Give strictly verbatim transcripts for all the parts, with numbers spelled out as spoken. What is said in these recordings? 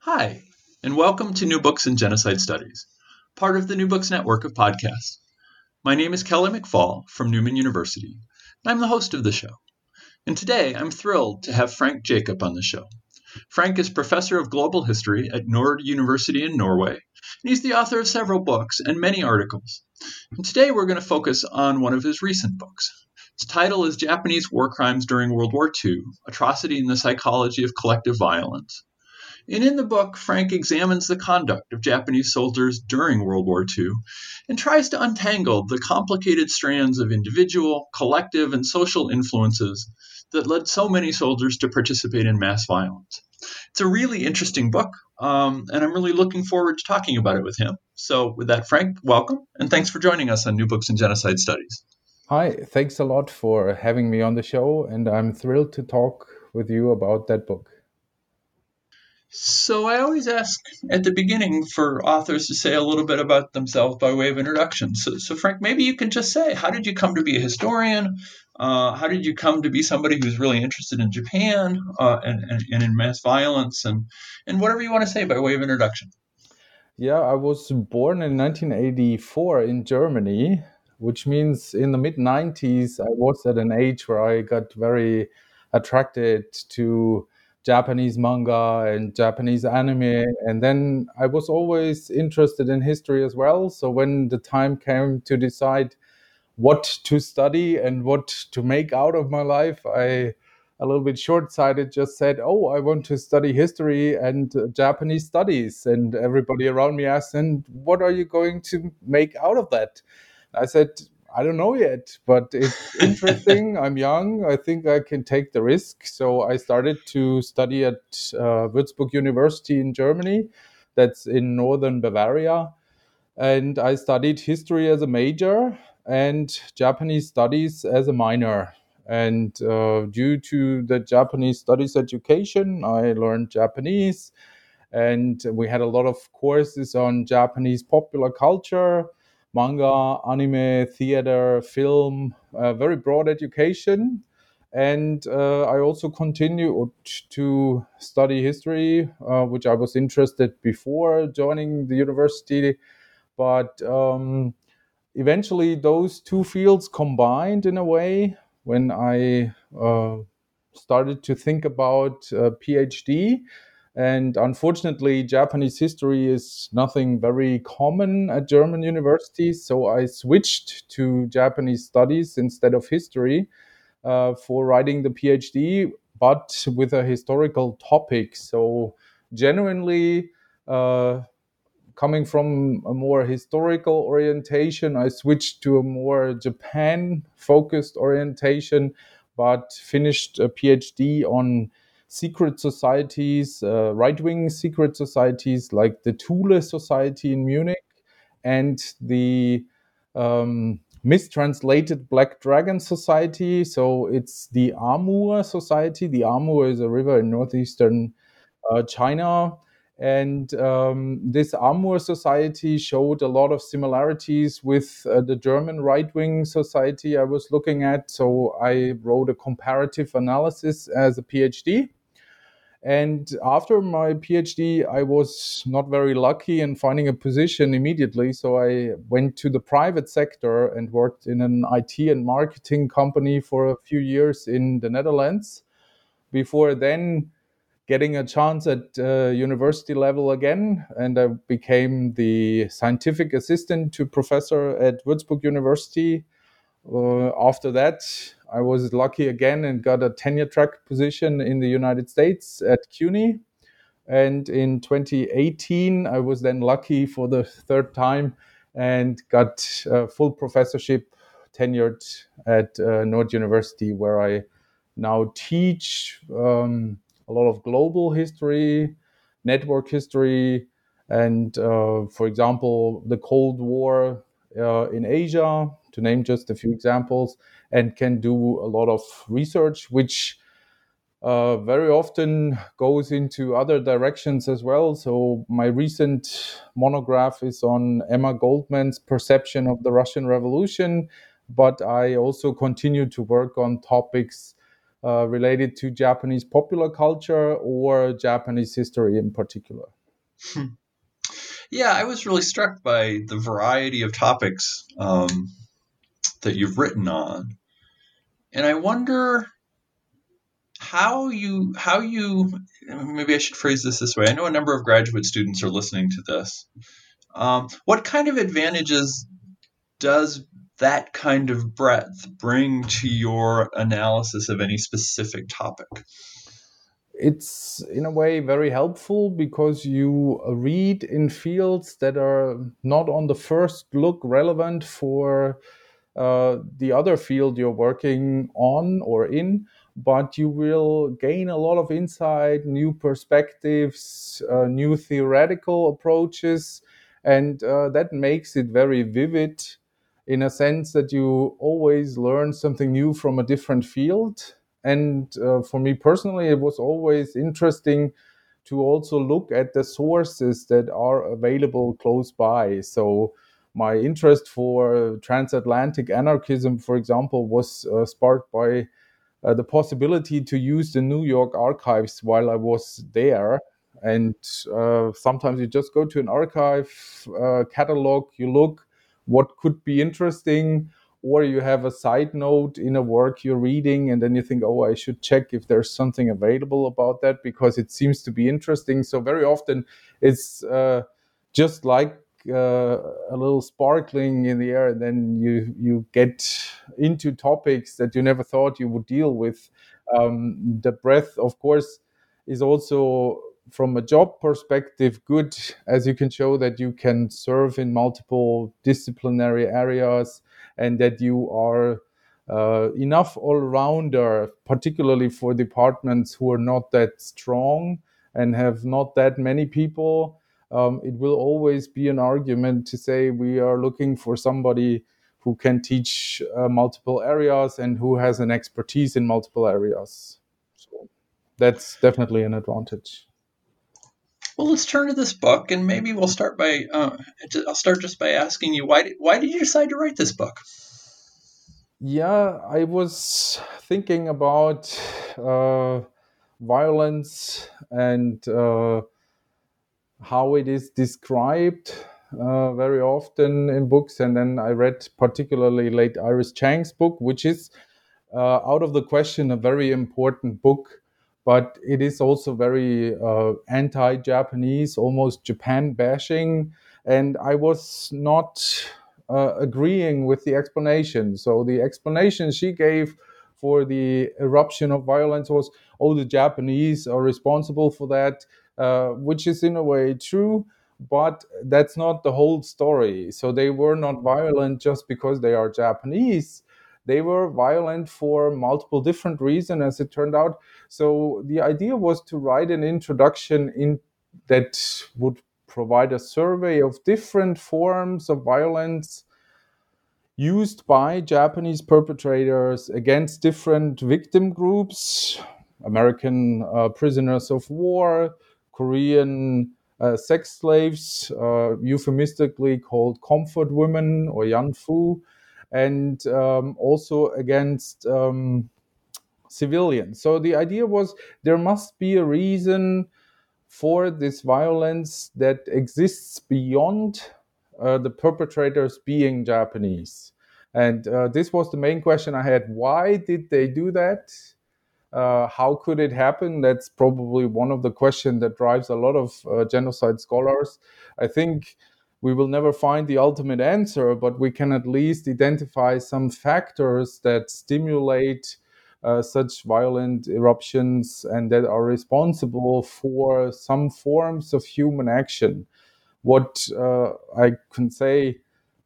Hi, and welcome to New Books in Genocide Studies, part of the New Books Network of podcasts. My name is Kelly McFall from Newman University, and I'm the host of the show. And today, I'm thrilled to have Frank Jacob on the show. Frank is professor of global history at Nord University in Norway, and he's the author of several books and many articles. And today, we're going to focus on one of his recent books. Its title is Japanese War Crimes During World War Two, Atrocity in the Psychology of Collective Violence. And in the book, Frank examines the conduct of Japanese soldiers during World War Two and tries to untangle the complicated strands of individual, collective, and social influences that led so many soldiers to participate in mass violence. It's a really interesting book, um, and I'm really looking forward to talking about it with him. So with that, Frank, welcome, and thanks for joining us on New Books in Genocide Studies. Hi, thanks a lot for having me on the show, and I'm thrilled to talk with you about that book. So I always ask at the beginning for authors to say a little bit about themselves by way of introduction. So, so Frank, maybe you can just say, how did you come to be a historian? Uh, how did you come to be somebody who's really interested in Japan uh, and, and, and in mass violence and, and whatever you want to say by way of introduction? Yeah, I was born in nineteen eighty-four in Germany, which means in the mid nineties, I was at an age where I got very attracted to Japanese manga and Japanese anime. And then I was always interested in history as well. So when the time came to decide what to study and what to make out of my life, I, a little bit short-sighted, just said, oh, I want to study history and uh, Japanese studies. And everybody around me asked, and what are you going to make out of that? I said, I don't know yet, but it's interesting. I'm young. I think I can take the risk. So I started to study at uh, Würzburg University in Germany. That's in northern Bavaria. And I studied history as a major and Japanese studies as a minor. And uh, due to the Japanese studies education, I learned Japanese. And we had a lot of courses on Japanese popular culture, manga, anime, theater, film, uh, very broad education. And uh, I also continued to study history, uh, which I was interested before joining the university. But um, eventually those two fields combined in a way when I uh, started to think about a PhD. And unfortunately, Japanese history is nothing very common at German universities. So I switched to Japanese studies instead of history uh, for writing the PhD, but with a historical topic. So genuinely, uh, coming from a more historical orientation, I switched to a more Japan-focused orientation, but finished a PhD on secret societies, uh, right-wing secret societies like the Thule Society in Munich and the um, mistranslated Black Dragon Society. So it's the Amur Society. The Amur is a river in northeastern uh, China. And um, this Amur Society showed a lot of similarities with uh, the German right-wing society I was looking at. So I wrote a comparative analysis as a PhD. And after my PhD, I was not very lucky in finding a position immediately. So I went to the private sector and worked in an I T and marketing company for a few years in the Netherlands. Before then, getting a chance at uh, university level again. And I became the scientific assistant to professor at Würzburg University. Uh, after that, I was lucky again and got a tenure track position in the United States at C U N Y. And in twenty eighteen, I was then lucky for the third time and got a full professorship tenured at uh, Nord University, where I now teach um, a lot of global history, network history, and uh, for example, the Cold War uh, in Asia, to name just a few examples, and can do a lot of research, which uh, very often goes into other directions as well. So my recent monograph is on Emma Goldman's perception of the Russian Revolution, but I also continue to work on topics uh, related to Japanese popular culture or Japanese history in particular. Hmm. Yeah, I was really struck by the variety of topics um, that you've written on, and I wonder how you how you maybe I should phrase this this way. I know a number of graduate students are listening to this. Um, what kind of advantages does that kind of breadth bring to your analysis of any specific topic? It's in a way very helpful because you read in fields that are not on the first look relevant for uh, the other field you're working on or in, but you will gain a lot of insight, new perspectives, uh, new theoretical approaches, and uh, that makes it very vivid in a sense that you always learn something new from a different field. And uh, for me personally, it was always interesting to also look at the sources that are available close by. So my interest for transatlantic anarchism, for example, was uh, sparked by uh, the possibility to use the New York archives while I was there. And uh, sometimes you just go to an archive uh, catalog, you look what could be interesting, or you have a side note in a work you're reading, and then you think, oh, I should check if there's something available about that because it seems to be interesting. So very often it's uh, just like uh, a little sparkling in the air, and then you, you get into topics that you never thought you would deal with. Um, the breadth, of course, is also from a job perspective good, as you can show that you can serve in multiple disciplinary areas and that you are uh, enough all-rounder, particularly for departments who are not that strong and have not that many people. Um, it will always be an argument to say we are looking for somebody who can teach uh, multiple areas and who has an expertise in multiple areas. So that's definitely an advantage. Well, let's turn to this book, and maybe we'll start by uh, I'll start just by asking you why did why did you decide to write this book? Yeah, I was thinking about uh, violence and uh, how it is described uh, very often in books, and then I read particularly late Iris Chang's book, which is uh, out of the question a very important book. But it is also very uh, anti-Japanese, almost Japan bashing. And I was not uh, agreeing with the explanation. So the explanation she gave for the eruption of violence was, oh, the Japanese are responsible for that, uh, which is in a way true, but that's not the whole story. So they were not violent just because they are Japanese. They were violent for multiple different reasons, as it turned out. So the idea was to write an introduction in that would provide a survey of different forms of violence used by Japanese perpetrators against different victim groups, American uh, prisoners of war, Korean uh, sex slaves, uh, euphemistically called comfort women or yanfu, and um, also against um, civilians. So the idea was there must be a reason for this violence that exists beyond uh, the perpetrators being Japanese. And uh, this was the main question I had. Why did they do that? Uh, how could it happen? That's probably one of the questions that drives a lot of uh, genocide scholars. I think we will never find the ultimate answer, but we can at least identify some factors that stimulate uh, such violent eruptions and that are responsible for some forms of human action. What uh, I can say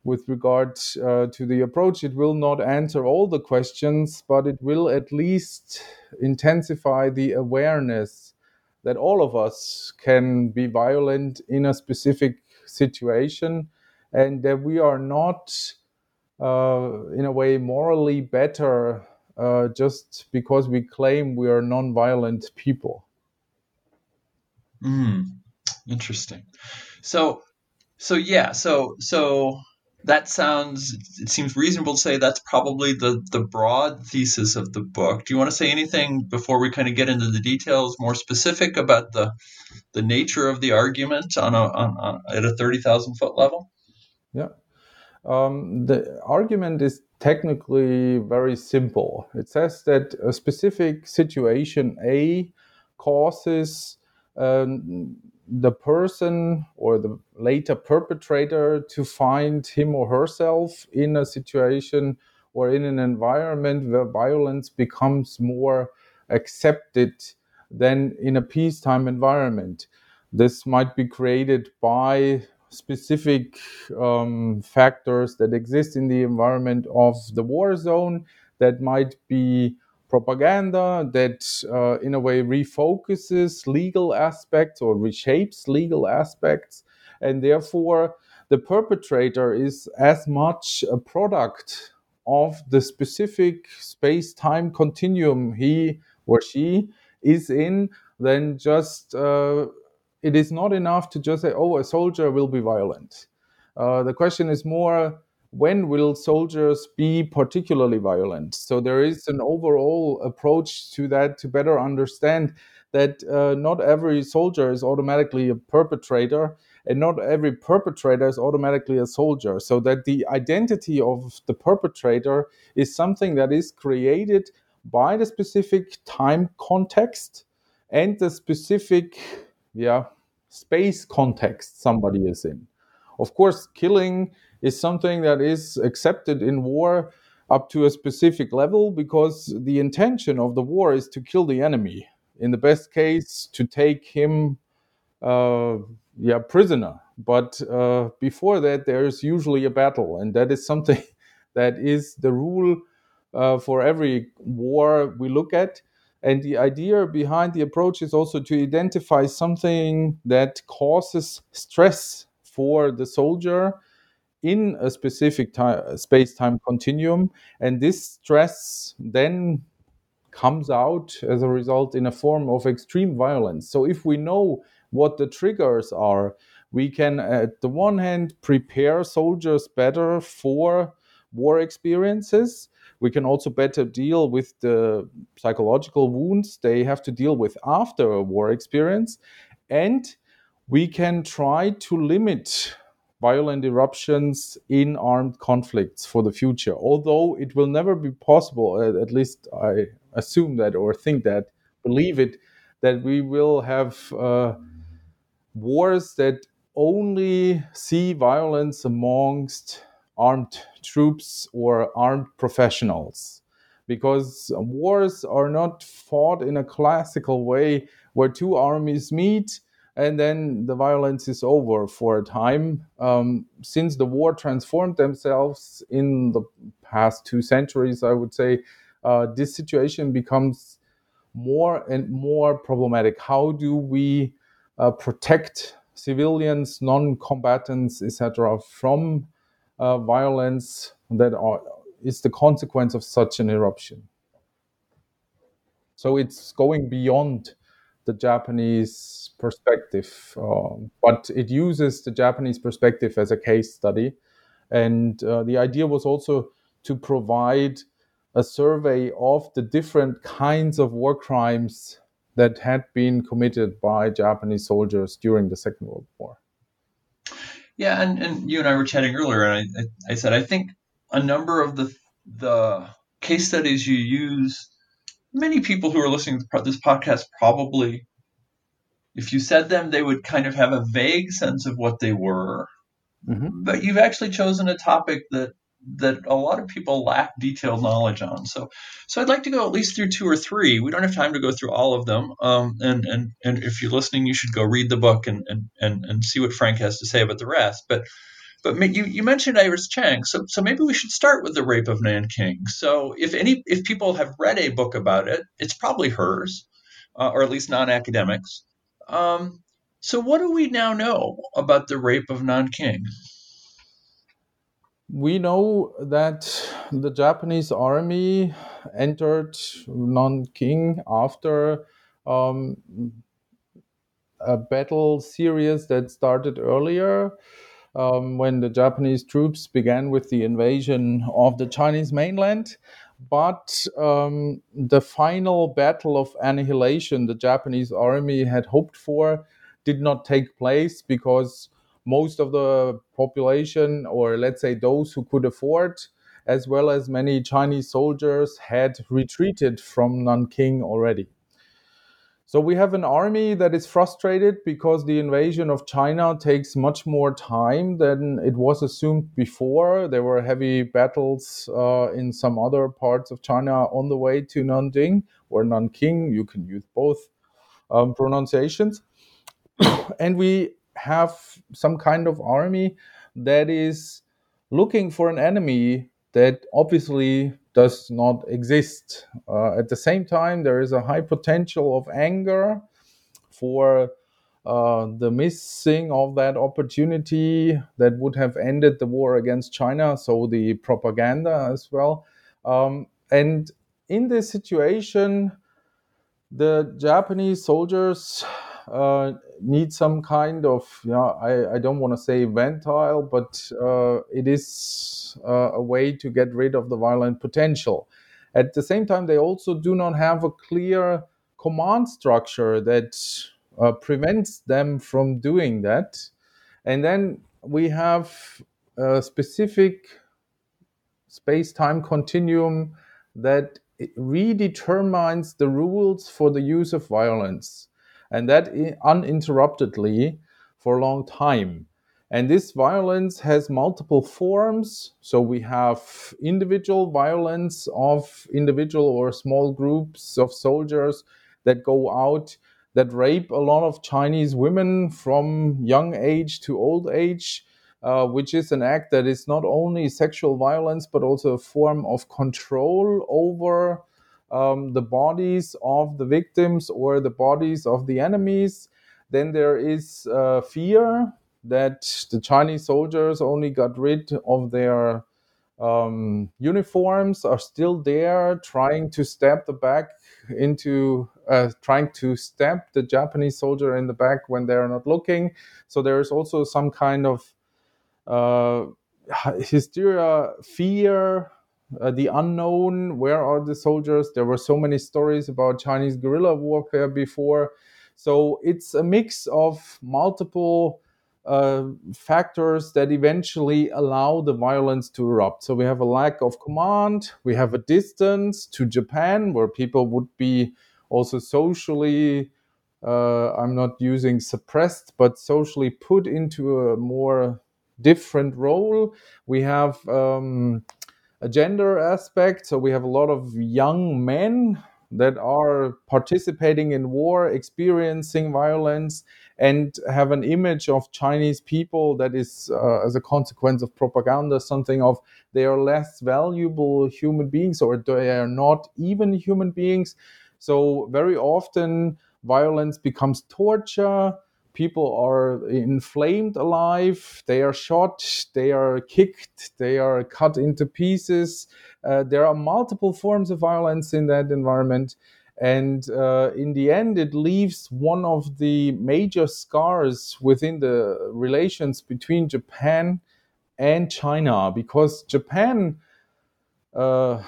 with regard uh, to the approach, it will not answer all the questions, but it will at least intensify the awareness that all of us can be violent in a specific situation, and that we are not, uh, in a way, morally better uh, just because we claim we are nonviolent people. Mm, interesting. So, so yeah, so so that sounds, it seems reasonable to say that's probably the, the broad thesis of the book. Do you want to say anything before we kind of get into the details more specific about the the nature of the argument on a on, on at a thirty thousand foot level? Yeah. Um, the argument is technically very simple. It says that a specific situation A causes um, the person or the later perpetrator to find him or herself in a situation or in an environment where violence becomes more accepted than in a peacetime environment. This might be created by specific um, factors that exist in the environment of the war zone, that might be propaganda that uh, in a way refocuses legal aspects or reshapes legal aspects, and therefore the perpetrator is as much a product of the specific space-time continuum he or she is in than just uh, it is not enough to just say, oh, a soldier will be violent. Uh, the question is more, when will soldiers be particularly violent? So there is an overall approach to that to better understand that uh, not every soldier is automatically a perpetrator, and not every perpetrator is automatically a soldier. So that the identity of the perpetrator is something that is created by the specific time context and the specific yeah, space context somebody is in. Of course, killing is something that is accepted in war up to a specific level, because the intention of the war is to kill the enemy. In the best case, to take him uh, yeah, prisoner. But uh, before that, there is usually a battle. And that is something that is the rule uh, for every war we look at. And the idea behind the approach is also to identify something that causes stress for the soldier in a specific time, space-time continuum, and this stress then comes out as a result in a form of extreme violence. So if we know what the triggers are, we can, at the one hand, prepare soldiers better for war experiences. We can also better deal with the psychological wounds they have to deal with after a war experience, and we can try to limit violent eruptions in armed conflicts for the future, although it will never be possible, at least I assume that or think that, believe it, that we will have uh, wars that only see violence amongst armed troops or armed professionals. Because wars are not fought in a classical way where two armies meet and then the violence is over for a time. Um, since the war transformed themselves in the past two centuries, I would say, uh, this situation becomes more and more problematic. How do we uh, protect civilians, non-combatants, et cetera, from uh, violence that are, is the consequence of such an eruption? So it's going beyond the Japanese perspective, um, but it uses the Japanese perspective as a case study. And uh, the idea was also to provide a survey of the different kinds of war crimes that had been committed by Japanese soldiers during the Second World War. Yeah, and, and you and I were chatting earlier, and I, I said, I think a number of the the case studies you use, many people who are listening to this podcast probably, if you said them, they would kind of have a vague sense of what they were. Mm-hmm. But you've actually chosen a topic that that a lot of people lack detailed knowledge on. So so I'd like to go at least through two or three. We don't have time to go through all of them. Um, and, and, and if you're listening, you should go read the book and, and, and, and see what Frank has to say about the rest. But But you, you mentioned Iris Chang, so so maybe we should start with the Rape of Nanking. So if any if people have read a book about it, it's probably hers, uh, or at least non-academics. Um, so what do we now know about the rape of Nanjing? We know that the Japanese army entered Nanjing after um, a battle series that started earlier um, when the Japanese troops began with the invasion of the Chinese mainland. But um, the final battle of annihilation the Japanese army had hoped for did not take place because most of the population, or let's say those who could afford, as well as many Chinese soldiers, had retreated from Nanjing already. So we have an army that is frustrated because the invasion of China takes much more time than it was assumed before. There were heavy battles uh, in some other parts of China on the way to Nanjing or Nanjing. You can use both um, pronunciations. And we have some kind of army that is looking for an enemy that obviously does not exist. Uh, at the same time, there is a high potential of anger for uh, the missing of that opportunity that would have ended the war against China, so the propaganda as well. Um, and in this situation, the Japanese soldiers uh, need some kind of, yeah, I, I don't want to say ventile, but uh, it is Uh, a way to get rid of the violent potential. At the same time, they also do not have a clear command structure that uh, prevents them from doing that. And then we have a specific space-time continuum that redetermines the rules for the use of violence, and that uninterruptedly for a long time. And this violence has multiple forms. So we have individual violence of individual or small groups of soldiers that go out, that rape a lot of Chinese women from young age to old age, uh, which is an act that is not only sexual violence, but also a form of control over um, the bodies of the victims or the bodies of the enemies. Then there is uh, fear, that the Chinese soldiers only got rid of their um, uniforms, are still there trying to stab the back into, uh, trying to stab the Japanese soldier in the back when they're not looking. So there is also some kind of uh, hysteria, fear, uh, the unknown, where are the soldiers? There were so many stories about Chinese guerrilla warfare before. So it's a mix of multiple Uh, factors that eventually allow the violence to erupt. So we have a lack of command, we have a distance to Japan where people would be also socially, uh, I'm not using suppressed, but socially put into a more different role. We have um, a gender aspect, so we have a lot of young men that are participating in war, experiencing violence, and have an image of Chinese people that is, uh, as a consequence of propaganda, something of they are less valuable human beings or they are not even human beings. So very often violence becomes torture. People are inflamed alive, they are shot, they are kicked, they are cut into pieces. Uh, there are multiple forms of violence in that environment. And uh, in the end, it leaves one of the major scars within the relations between Japan and China, because Japan uh,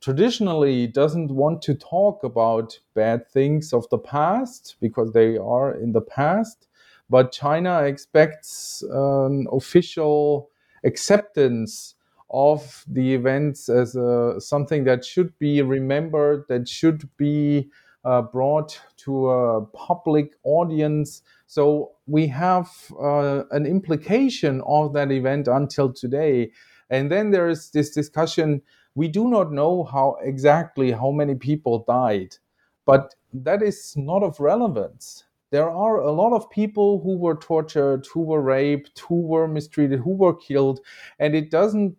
traditionally doesn't want to talk about bad things of the past because they are in the past, but China expects an official acceptance of the events as a, something that should be remembered, that should be uh, brought to a public audience. So we have uh, an implication of that event until today. And then there is this discussion. We do not know how exactly how many people died, but that is not of relevance. There are a lot of people who were tortured, who were raped, who were mistreated, who were killed, and it doesn't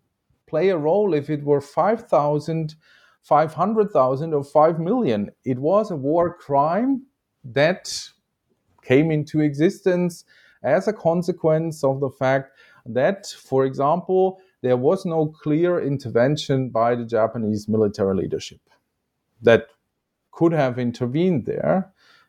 play a role if it were five thousand, five hundred thousand, or five million. It was a war crime that came into existence as a consequence of the fact that, for example, there was no clear intervention by the Japanese military leadership that could have intervened there.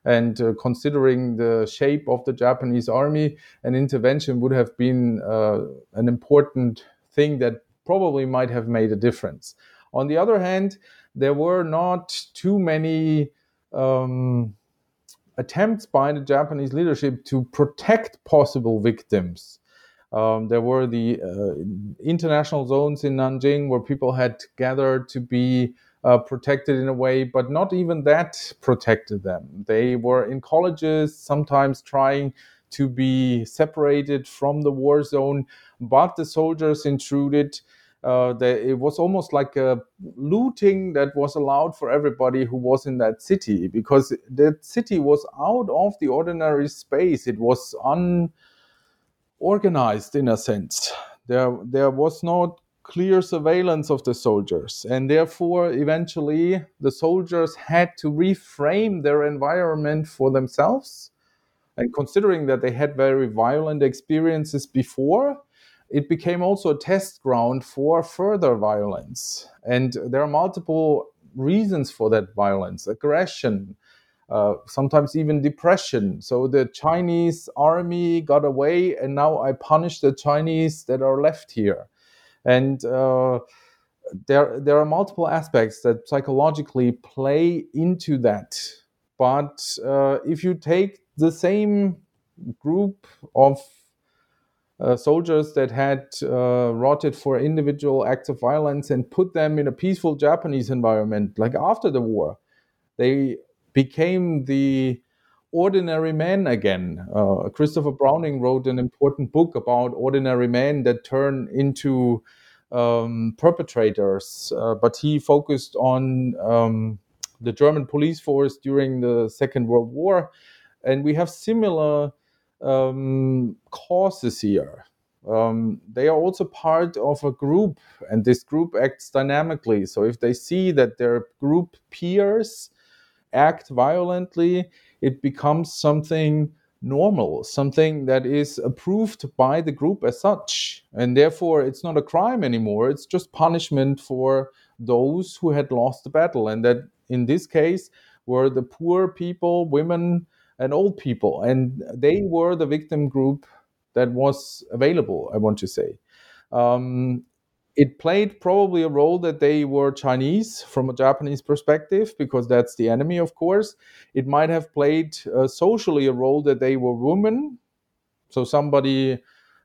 And uh, considering the shape of the Japanese army, an intervention would have been uh, an important thing that probably might have made a difference. On the other hand, there were not too many um, attempts by the Japanese leadership to protect possible victims. Um, there were the uh, international zones in Nanjing where people had gathered to be Uh, protected in a way, but not even that protected them. They were in colleges, sometimes trying to be separated from the war zone, but the soldiers intruded. Uh, they, it was almost like a looting that was allowed for everybody who was in that city, because that city was out of the ordinary space. It was unorganized in a sense. There, there was no clear surveillance of the soldiers, and therefore eventually the soldiers had to reframe their environment for themselves, and considering that they had very violent experiences before, it became also a test ground for further violence. And there are multiple reasons for that violence: aggression, uh, sometimes even depression. So the Chinese army got away, and now I punish the Chinese that are left here. And uh, there, there are multiple aspects that psychologically play into that. But uh, if you take the same group of uh, soldiers that had uh, rotted for individual acts of violence and put them in a peaceful Japanese environment, like after the war, they became the ordinary men again. Uh, Christopher Browning wrote an important book about ordinary men that turn into um, perpetrators, uh, but he focused on um, the German police force during the Second World War. And we have similar um, causes here. Um, they are also part of a group, and this group acts dynamically. So if they see that their group peers act violently, it becomes something normal, something that is approved by the group as such. And therefore, it's not a crime anymore. It's just punishment for those who had lost the battle. And that, in this case, were the poor people, women, and old people. And they were the victim group that was available, I want to say. Um, It played probably a role that they were Chinese from a Japanese perspective, because that's the enemy, of course. It might have played uh, socially a role that they were women. So somebody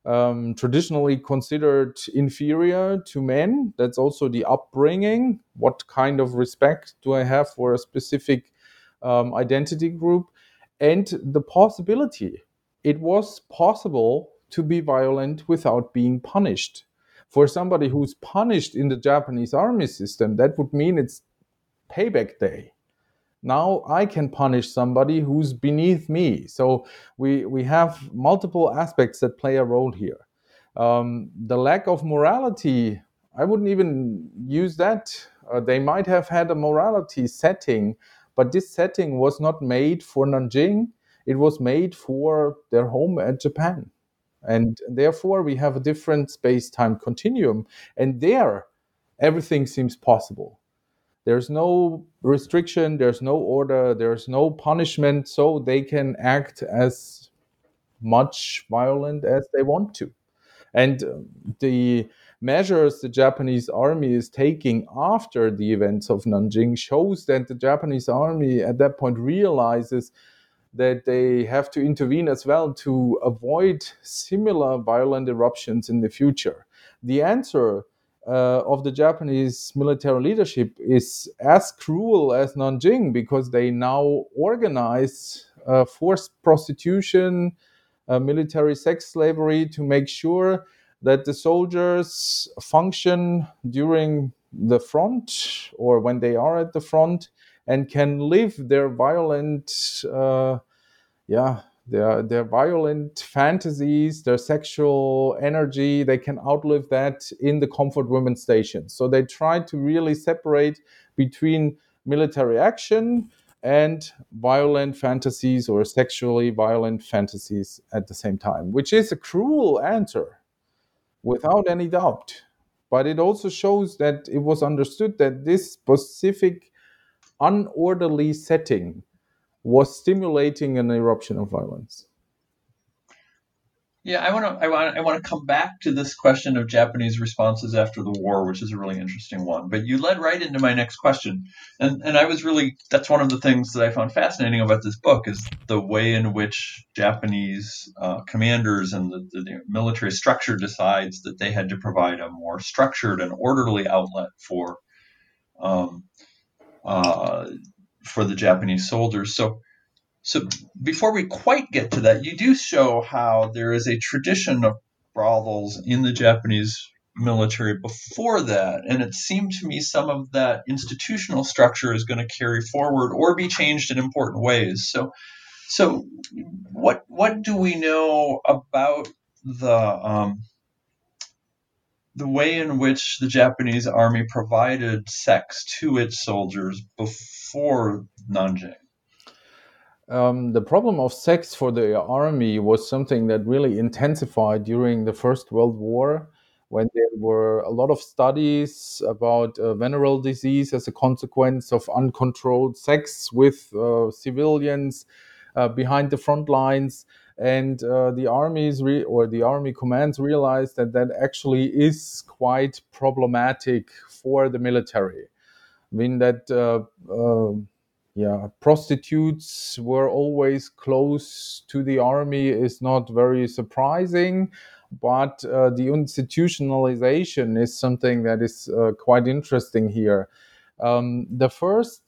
um, traditionally considered inferior to men. That's also the upbringing. What kind of respect do I have for a specific um, identity group? And the possibility. It was possible to be violent without being punished. For somebody who's punished in the Japanese army system, that would mean it's payback day. Now I can punish somebody who's beneath me. So we, we have multiple aspects that play a role here. Um, the lack of morality, I wouldn't even use that. Uh, they might have had a morality setting, but this setting was not made for Nanjing. It was made for their home at Japan. And therefore, we have a different space-time continuum. And there, everything seems possible. There's no restriction, there's no order, there's no punishment, so they can act as much violent as they want to. And the measures the Japanese army is taking after the events of Nanjing shows that the Japanese army at that point realizes that they have to intervene as well to avoid similar violent eruptions in the future. The answer uh, of the Japanese military leadership is as cruel as Nanjing, because they now organize uh, forced prostitution, uh, military sex slavery, to make sure that the soldiers function during the front or when they are at the front, and can live their violent, uh, yeah, their their violent fantasies, their sexual energy. They can outlive that in the comfort women stations. So they try to really separate between military action and violent fantasies or sexually violent fantasies at the same time, which is a cruel answer without any doubt. But it also shows that it was understood that this specific unorderly setting was stimulating an eruption of violence. Yeah, I want to I want I want to come back to this question of Japanese responses after the war, which is a really interesting one. But you led right into my next question, and and I was really that's one of the things that I found fascinating about this book is the way in which Japanese uh, commanders and the, the, the military structure decides that they had to provide a more structured and orderly outlet for um uh for the Japanese soldiers. So. So before we quite get to that, you do show how there is a tradition of brothels in the Japanese military before that. And it seemed to me some of that institutional structure is going to carry forward or be changed in important ways. So so what what do we know about the um, the way in which the Japanese army provided sex to its soldiers before Nanjing? Um, the problem of sex for the army was something that really intensified during the First World War, when there were a lot of studies about uh, venereal disease as a consequence of uncontrolled sex with uh, civilians uh, behind the front lines. And uh, the armies re- or the army commands realized that that actually is quite problematic for the military. I mean, that... Uh, uh, Yeah, prostitutes were always close to the army is not very surprising, but uh, the institutionalization is something that is uh, quite interesting here. Um, the first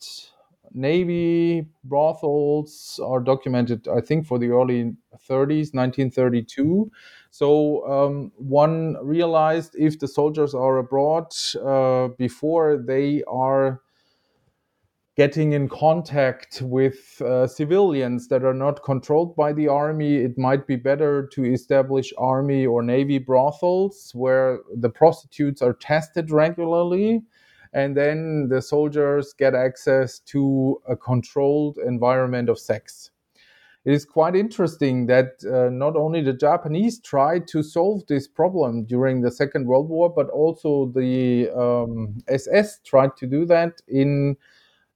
Navy brothels are documented, I think, for the early thirties, nineteen thirty-two. So um, one realized if the soldiers are abroad uh, before they are getting in contact with uh, civilians that are not controlled by the army, it might be better to establish army or navy brothels where the prostitutes are tested regularly, and then the soldiers get access to a controlled environment of sex. It is quite interesting that uh, not only the Japanese tried to solve this problem during the Second World War, but also the um, S S tried to do that in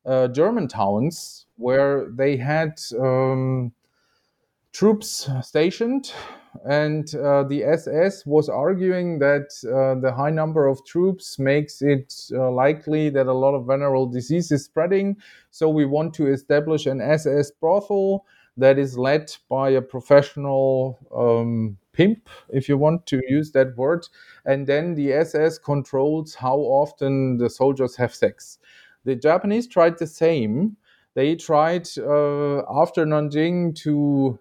Uh, German towns where they had um, troops stationed, and uh, the S S was arguing that uh, the high number of troops makes it uh, likely that a lot of venereal disease is spreading, so we want to establish an S S brothel that is led by a professional um, pimp, if you want to use that word, and then the S S controls how often the soldiers have sex. The Japanese tried the same. They tried uh, after Nanjing to,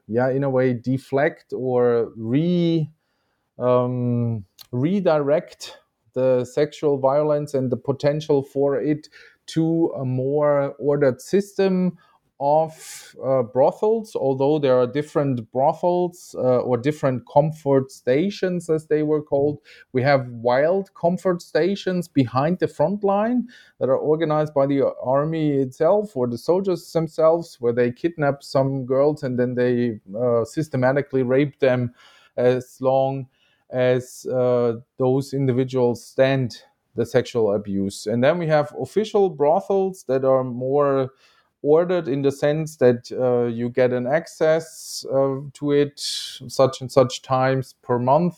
yeah, in a way, deflect or re um, redirect the sexual violence and the potential for it to a more ordered system of uh, brothels, although there are different brothels uh, or different comfort stations, as they were called. We have wild comfort stations behind the front line that are organized by the army itself or the soldiers themselves, where they kidnap some girls and then they uh, systematically rape them as long as uh, those individuals stand the sexual abuse. And then we have official brothels that are more ordered in the sense that uh, you get an access uh, to it such and such times per month.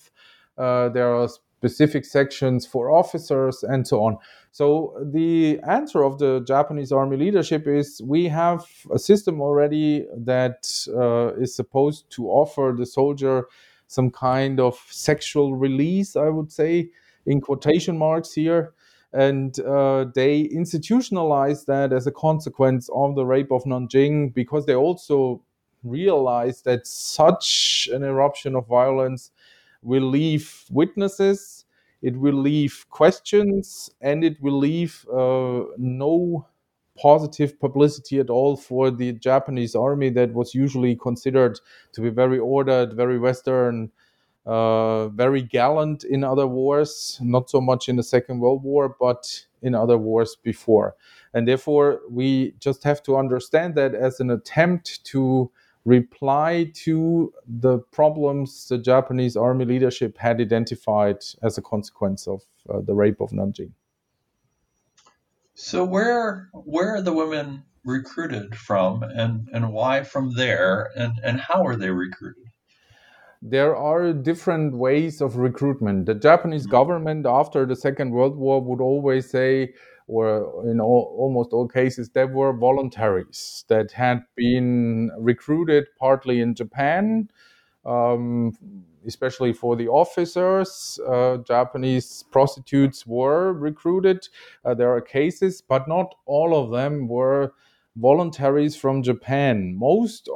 Uh, there are specific sections for officers and so on. So the answer of the Japanese army leadership is we have a system already that uh, is supposed to offer the soldier some kind of sexual release, I would say, in quotation marks here. And uh, they institutionalized that as a consequence of the rape of Nanjing, because they also realized that such an eruption of violence will leave witnesses, it will leave questions, and it will leave uh, no positive publicity at all for the Japanese army that was usually considered to be very ordered, very Western, Uh, very gallant in other wars, not so much in the Second World War, but in other wars before. And therefore, we just have to understand that as an attempt to reply to the problems the Japanese army leadership had identified as a consequence of uh, the rape of Nanjing. So where where are the women recruited from, and, and why from there, and, and how are they recruited? There are different ways of recruitment. The Japanese government after the Second World War would always say, or in all, almost all cases, there were voluntaries that had been recruited partly in Japan, um, especially for the officers. Uh, Japanese prostitutes were recruited. Uh, there are cases, but not all of them were voluntaries from Japan. Most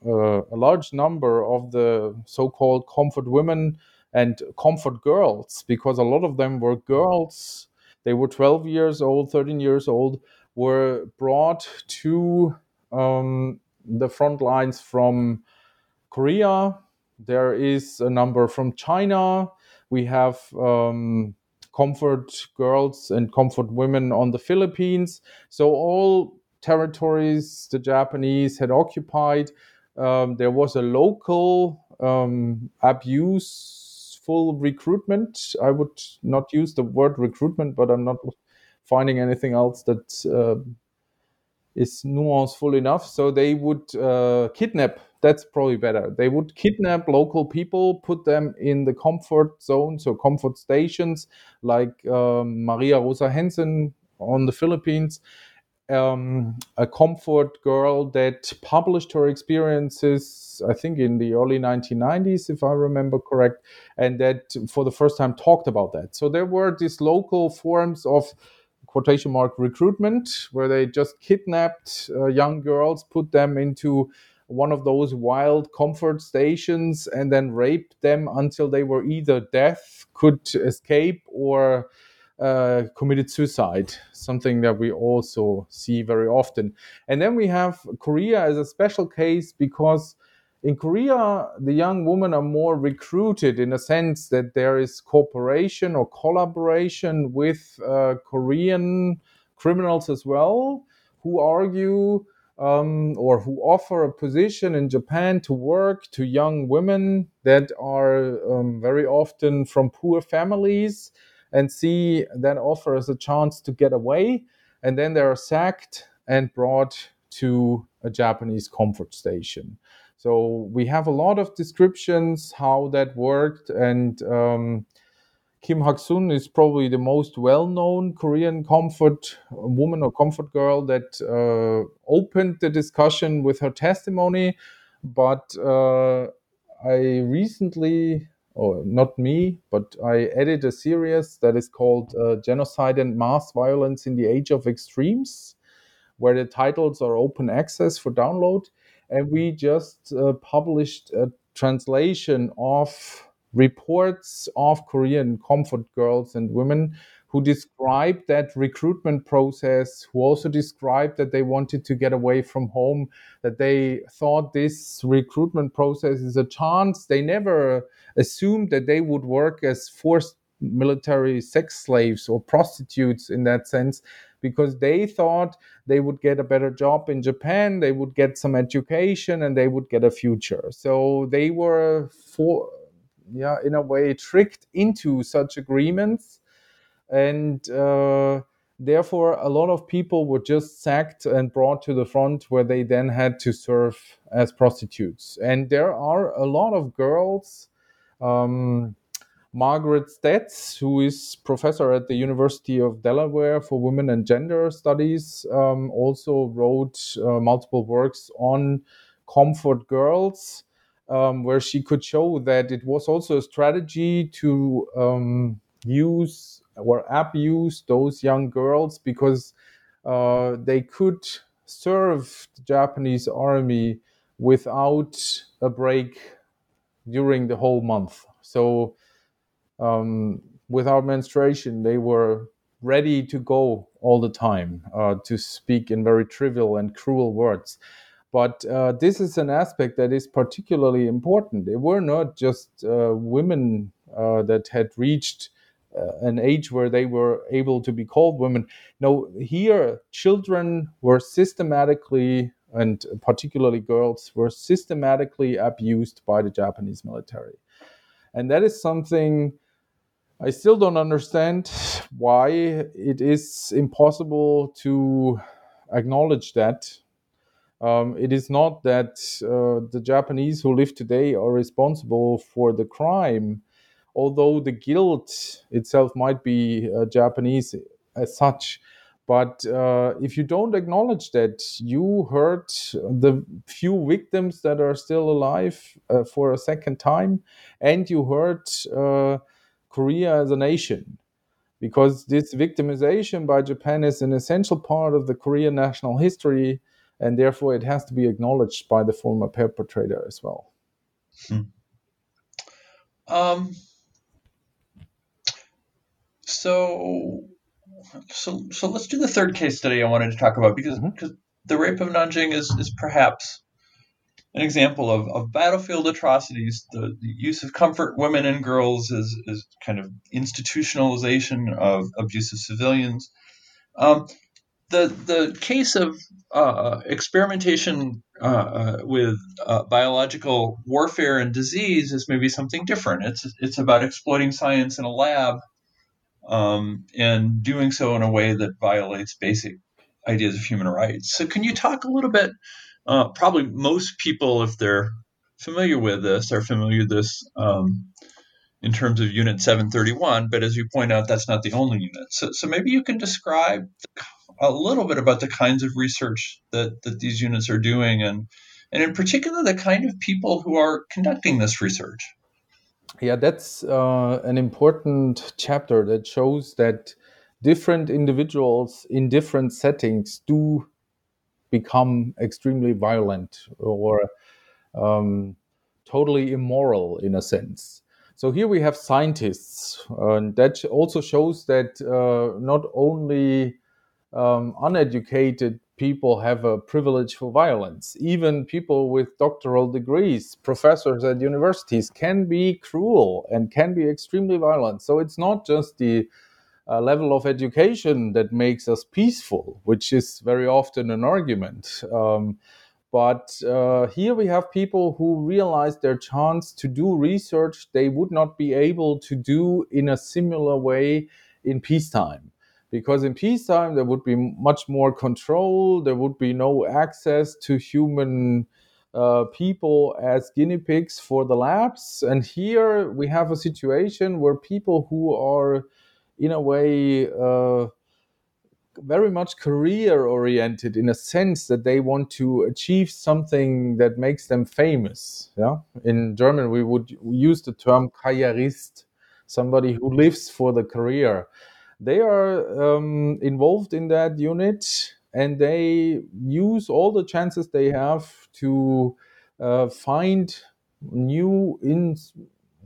Uh, a large number of the so-called comfort women and comfort girls, because a lot of them were girls, they were twelve years old, thirteen years old, were brought to um, the front lines from Korea. There is a number from China. We have um, comfort girls and comfort women on the Philippines. So all territories the Japanese had occupied. Um, there was a local um, abuseful recruitment. I would not use the word recruitment, but I'm not finding anything else that uh, is nuanceful enough. So they would uh, kidnap. That's probably better. They would kidnap local people, put them in the comfort zone, so comfort stations like um, Maria Rosa Henson on the Philippines. Um, a comfort girl that published her experiences, I think in the early nineteen nineties, if I remember correct, and that for the first time talked about that. So there were these local forms of quotation mark recruitment where they just kidnapped uh, young girls, put them into one of those wild comfort stations and then raped them until they were either deaf, could escape, or Uh, committed suicide, something that we also see very often. And then we have Korea as a special case, because in Korea, the young women are more recruited in a sense that there is cooperation or collaboration with uh, Korean criminals as well, who argue um, or who offer a position in Japan to work to young women that are um, very often from poor families, and see that offer as a chance to get away. And then they are sacked and brought to a Japanese comfort station. So we have a lot of descriptions how that worked. And um, Kim Hak-sun is probably the most well-known Korean comfort woman or comfort girl that uh, opened the discussion with her testimony. But uh, I recently... or not me, but I edit a series that is called uh, Genocide and Mass Violence in the Age of Extremes, where the titles are open access for download. And we just uh, published a translation of reports of Korean comfort girls and women who described that recruitment process, who also described that they wanted to get away from home, that they thought this recruitment process is a chance. They never assumed that they would work as forced military sex slaves or prostitutes in that sense, because they thought they would get a better job in Japan, they would get some education, and they would get a future. So they were, for, yeah, in a way, tricked into such agreements. And uh, therefore, a lot of people were just sacked and brought to the front, where they then had to serve as prostitutes. And there are a lot of girls. Um, Margaret Stetz, who is professor at the University of Delaware for Women and Gender Studies, um, also wrote uh, multiple works on comfort girls, um, where she could show that it was also a strategy to um, use... or abuse those young girls, because uh, they could serve the Japanese army without a break during the whole month. So um, without menstruation, they were ready to go all the time, uh, to speak in very trivial and cruel words. But uh, this is an aspect that is particularly important. They were not just uh, women uh, that had reached uh, an age where they were able to be called women. No, here children were systematically, and particularly girls, were systematically abused by the Japanese military. And that is something I still don't understand, why it is impossible to acknowledge that. Um, it is not that uh, the Japanese who live today are responsible for the crime, although the guilt itself might be uh, Japanese as such. But uh, if you don't acknowledge that, you hurt the few victims that are still alive uh, for a second time, and you hurt uh, Korea as a nation. Because this victimization by Japan is an essential part of the Korean national history, and therefore it has to be acknowledged by the former perpetrator as well. Hmm. Um, so, so, so let's do the third case study I wanted to talk about, because mm-hmm. because the rape of Nanjing is, is perhaps an example of, of battlefield atrocities. The, the use of comfort women and girls is, is kind of institutionalization of abuse of civilians. Um, The the case of uh, experimentation uh, with uh, biological warfare and disease is maybe something different. It's it's about exploiting science in a lab um, and doing so in a way that violates basic ideas of human rights. So can you talk a little bit, uh, probably most people, if they're familiar with this, are familiar with this um, in terms of Unit seven thirty-one, but as you point out, that's not the only unit. So so maybe you can describe the a little bit about the kinds of research that, that these units are doing, and, and in particular, the kind of people who are conducting this research. Yeah, that's uh, an important chapter that shows that different individuals in different settings do become extremely violent or um, totally immoral in a sense. So here we have scientists, uh, and that also shows that uh, not only Um, uneducated people have a privilege for violence. Even people with doctoral degrees, professors at universities, can be cruel and can be extremely violent. So it's not just the uh, level of education that makes us peaceful, which is very often an argument. Um, but uh, here we have people who realize their chance to do research they would not be able to do in a similar way in peacetime. Because in peacetime, there would be much more control. There would be no access to human uh, people as guinea pigs for the labs. And here we have a situation where people who are, in a way, uh, very much career-oriented, in a sense that they want to achieve something that makes them famous. Yeah? In German, we would use the term Karrierist, somebody who lives for the career. They are um, involved in that unit, and they use all the chances they have to uh, find new in,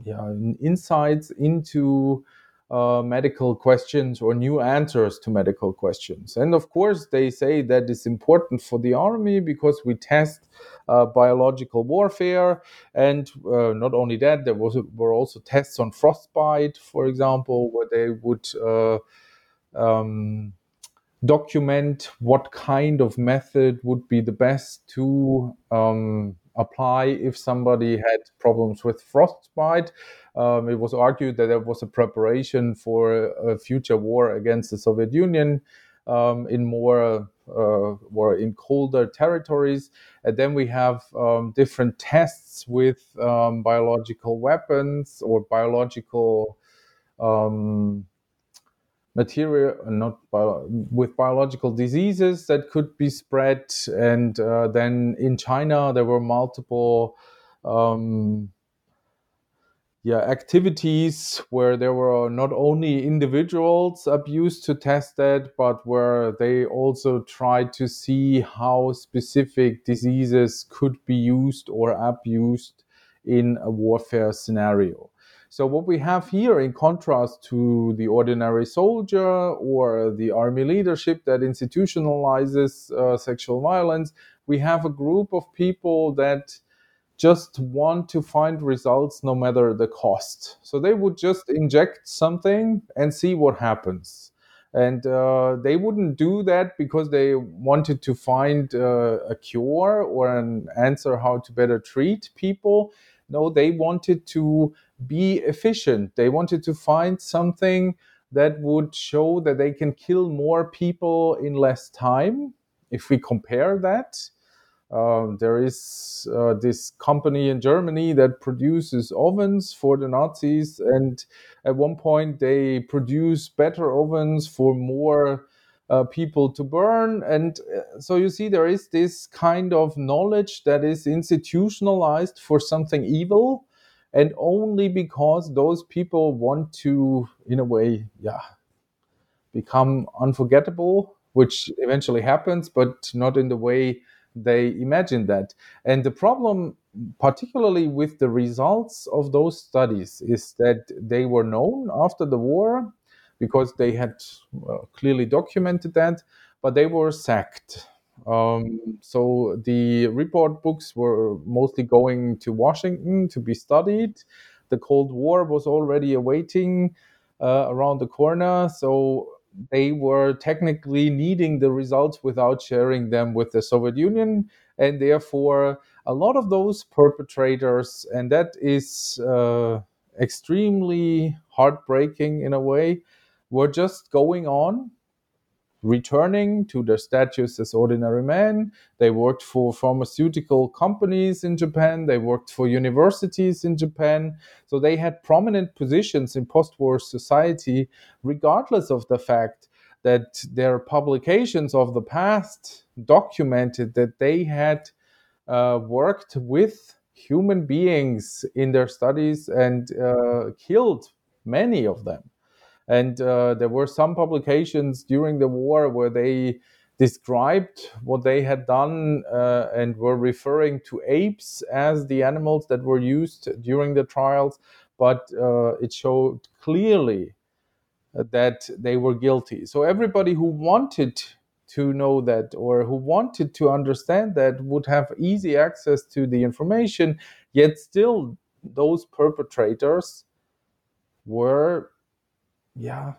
yeah, insights into uh, medical questions or new answers to medical questions. And of course, they say that it's important for the army because we test uh, biological warfare. And uh, not only that, there was, were also tests on frostbite, for example, where they would uh, um, document what kind of method would be the best to um, apply if somebody had problems with frostbite. Um, it was argued that there was a preparation for a future war against the Soviet Union um, in more uh, or in colder territories. And then we have um, different tests with um, biological weapons or biological um, material, not bio, with biological diseases that could be spread. And uh, then in China, there were multiple um, yeah, activities where there were not only individuals abused to test that, but where they also tried to see how specific diseases could be used or abused in a warfare scenario. So what we have here, in contrast to the ordinary soldier or the army leadership that institutionalizes uh, sexual violence, we have a group of people that just want to find results no matter the cost. So they would just inject something and see what happens. And uh, they wouldn't do that because they wanted to find uh, a cure or an answer how to better treat people. No, they wanted to be efficient. They wanted to find something that would show that they can kill more people in less time. If we compare that, uh, there is uh, this company in Germany that produces ovens for the Nazis. And at one point, they produce better ovens for more uh, people to burn. And so you see, there is this kind of knowledge that is institutionalized for something evil. And only because those people want to, in a way, yeah, become unforgettable, which eventually happens, but not in the way they imagined that. And the problem, particularly with the results of those studies, is that they were known after the war because they had uh, clearly documented that, but they were sacked. Um, so the report books were mostly going to Washington to be studied. The Cold War was already awaiting uh, around the corner. So they were technically needing the results without sharing them with the Soviet Union. And therefore, a lot of those perpetrators, and that is uh, extremely heartbreaking in a way, were just going on, returning to their status as ordinary men. They worked for pharmaceutical companies in Japan. They worked for universities in Japan. So they had prominent positions in post-war society, regardless of the fact that their publications of the past documented that they had uh, worked with human beings in their studies and uh, killed many of them. And uh, there were some publications during the war where they described what they had done uh, and were referring to apes as the animals that were used during the trials. But uh, it showed clearly that they were guilty. So everybody who wanted to know that or who wanted to understand that would have easy access to the information, yet still those perpetrators were... yeah,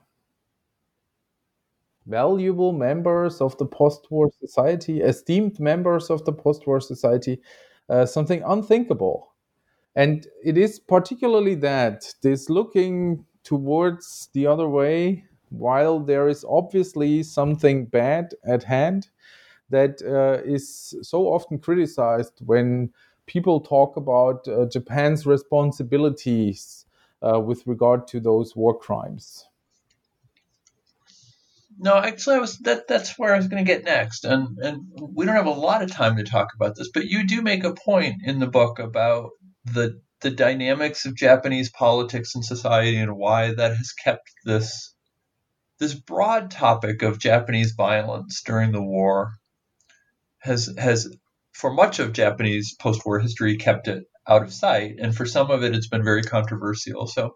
valuable members of the post-war society, esteemed members of the post-war society, uh, something unthinkable. And it is particularly that, this looking towards the other way, while there is obviously something bad at hand, that uh, is so often criticized when people talk about uh, Japan's responsibilities Uh, with regard to those war crimes. No, actually, I was that that's where I was going to get next, and and we don't have a lot of time to talk about this, but you do make a point in the book about the the dynamics of Japanese politics and society and why that has kept this this broad topic of Japanese violence during the war has has for much of Japanese post-war history kept it out of sight, and for some of it, it's been very controversial. So,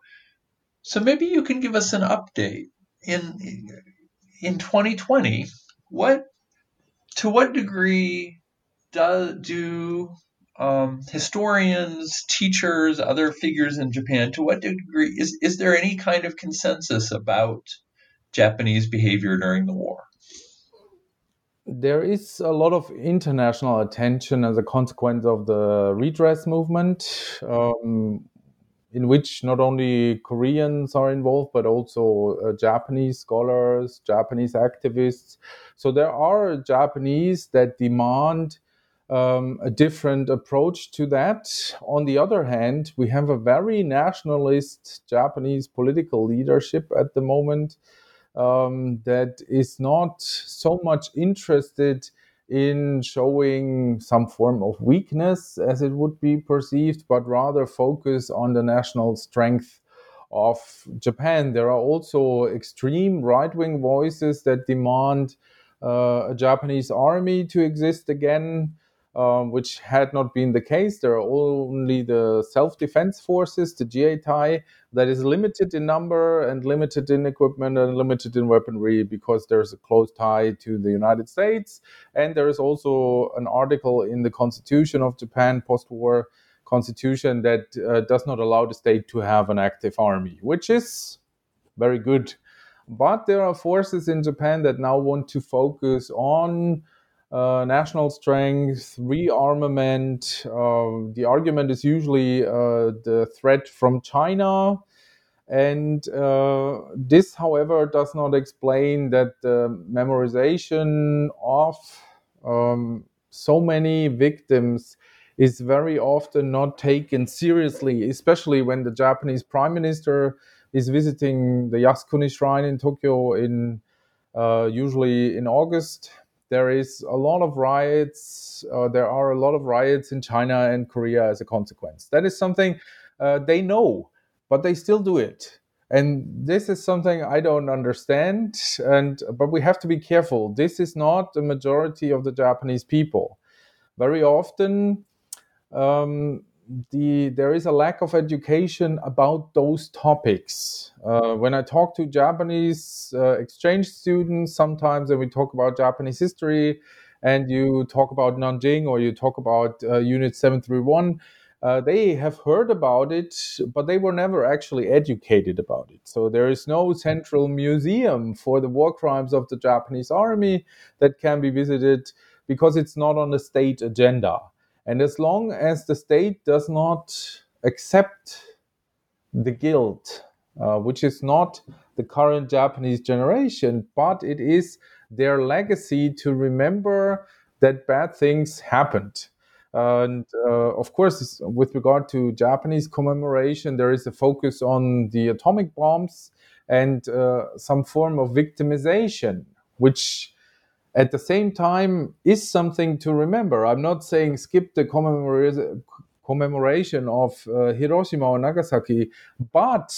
so maybe you can give us an update in in twenty twenty. What to what degree do do um, historians, teachers, other figures in Japan? To what degree is is there any kind of consensus about Japanese behavior during the war? There is a lot of international attention as a consequence of the redress movement, um, in which not only Koreans are involved, but also uh, Japanese scholars, Japanese activists. So there are Japanese that demand um, a different approach to that. On the other hand, we have a very nationalist Japanese political leadership at the moment, Um, that is not so much interested in showing some form of weakness as it would be perceived, but rather focus on the national strength of Japan. There are also extreme right-wing voices that demand uh, a Japanese army to exist again, um, which had not been the case. There are only the self-defense forces, the Jieitai, that is limited in number and limited in equipment and limited in weaponry because there's a close tie to the United States. And there is also an article in the Constitution of Japan post-war constitution that uh, does not allow the state to have an active army, which is very good. But there are forces in Japan that now want to focus on uh, national strength, rearmament. Uh, the argument is usually uh, the threat from China. And uh, this, however, does not explain that the memorization of um, so many victims is very often not taken seriously, especially when the Japanese prime minister is visiting the Yasukuni Shrine in Tokyo in uh, usually in August. There is a lot of riots. Uh, there are a lot of riots in China and Korea as a consequence. That is something uh, they know, but they still do it. And this is something I don't understand, and but we have to be careful. This is not the majority of the Japanese people. Very often, um, the there is a lack of education about those topics. Uh, when I talk to Japanese uh, exchange students, sometimes when we talk about Japanese history, and you talk about Nanjing or you talk about uh, Unit seven thirty-one, Uh, they have heard about it, but they were never actually educated about it. So there is no central museum for the war crimes of the Japanese army that can be visited because it's not on the state agenda. And as long as the state does not accept the guilt, uh, which is not the current Japanese generation, but it is their legacy to remember that bad things happened. And uh, of course, with regard to Japanese commemoration, there is a focus on the atomic bombs and uh, some form of victimization, which at the same time is something to remember. I'm not saying skip the commemora- commemoration of uh, Hiroshima or Nagasaki, but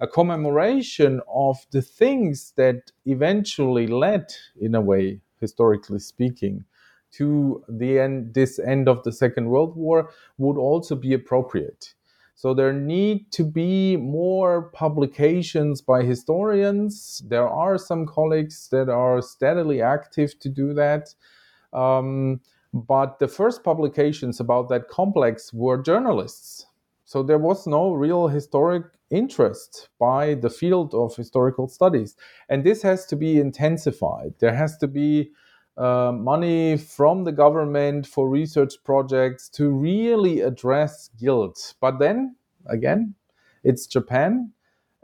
a commemoration of the things that eventually led, in a way, historically speaking, to the end, this end of the Second World War would also be appropriate. So there need to be more publications by historians. There are some colleagues that are steadily active to do that. Um, but the first publications about that complex were journalists. So there was no real historic interest by the field of historical studies. And this has to be intensified. There has to be Uh, money from the government for research projects to really address guilt. But then, again, it's Japan,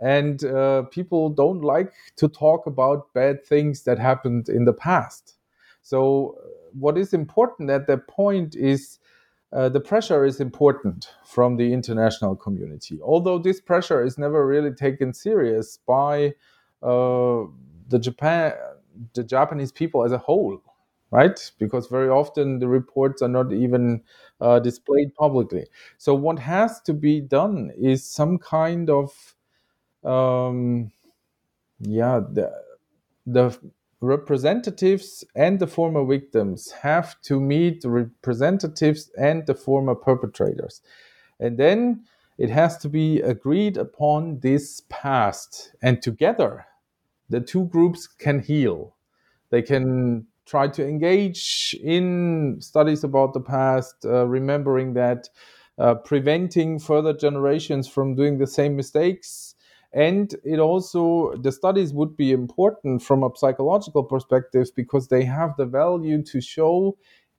and uh, people don't like to talk about bad things that happened in the past. So what is important at that point is uh, the pressure is important from the international community, although this pressure is never really taken serious by uh, the Japan... the Japanese people as a whole, right? Because very often the reports are not even uh, displayed publicly. So what has to be done is some kind of, um, yeah, the, the representatives and the former victims have to meet the representatives and the former perpetrators. And then it has to be agreed upon this past, and together the two groups can heal. They can try to engage in studies about the past, uh, remembering that, uh, preventing further generations from doing the same mistakes. And it also, the studies would be important from a psychological perspective because they have the value to show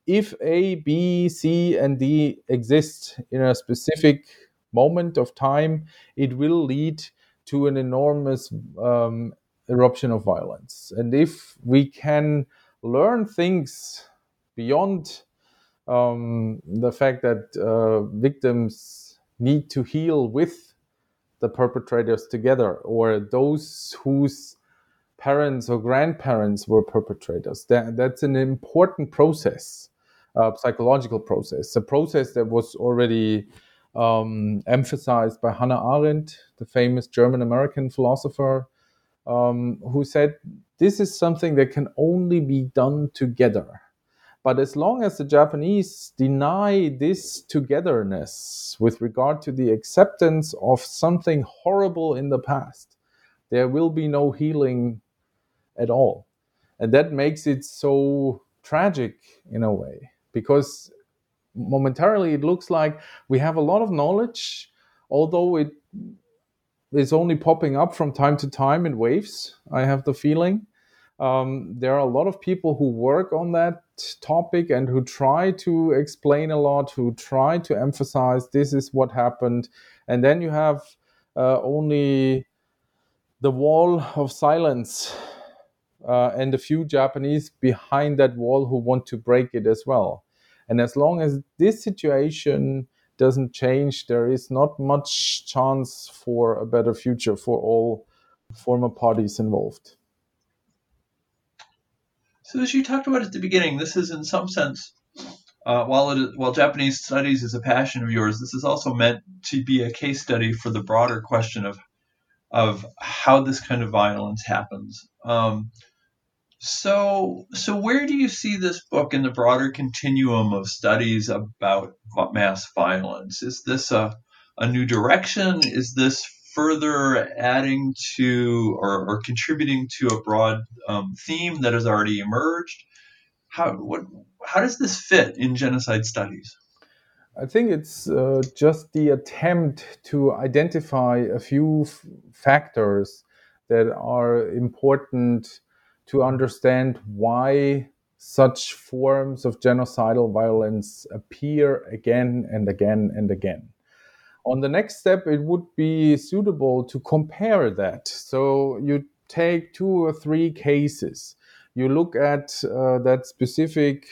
if A, B, C, and D exist in a specific moment of time, it will lead to an enormous um, eruption of violence. And if we can learn things beyond um, the fact that uh, victims need to heal with the perpetrators together, or those whose parents or grandparents were perpetrators, that, that's an important process, uh, psychological process, a process that was already um, emphasized by Hannah Arendt, the famous German-American philosopher, Um, who said this is something that can only be done together. But as long as the Japanese deny this togetherness with regard to the acceptance of something horrible in the past, there will be no healing at all. And that makes it so tragic in a way, because momentarily it looks like we have a lot of knowledge, although it is only popping up from time to time in waves, I have the feeling. Um, there are a lot of people who work on that topic and who try to explain a lot, who try to emphasize this is what happened. And then you have uh, only the wall of silence uh, and a few Japanese behind that wall who want to break it as well. And as long as this situation doesn't change, there is not much chance for a better future for all former parties involved. So as you talked about at the beginning, this is in some sense, uh, while it, while Japanese studies is a passion of yours, this is also meant to be a case study for the broader question of of how this kind of violence happens. Um, so so where do you see this book in the broader continuum of studies about mass violence? Is this a, a new direction? Is this further adding to or, or contributing to a broad um, theme that has already emerged? How what how does this fit in genocide studies? I think it's uh, just the attempt to identify a few f- factors that are important to understand why such forms of genocidal violence appear again and again and again. On the next step, it would be suitable to compare that. So you take two or three cases. You look at uh, that specific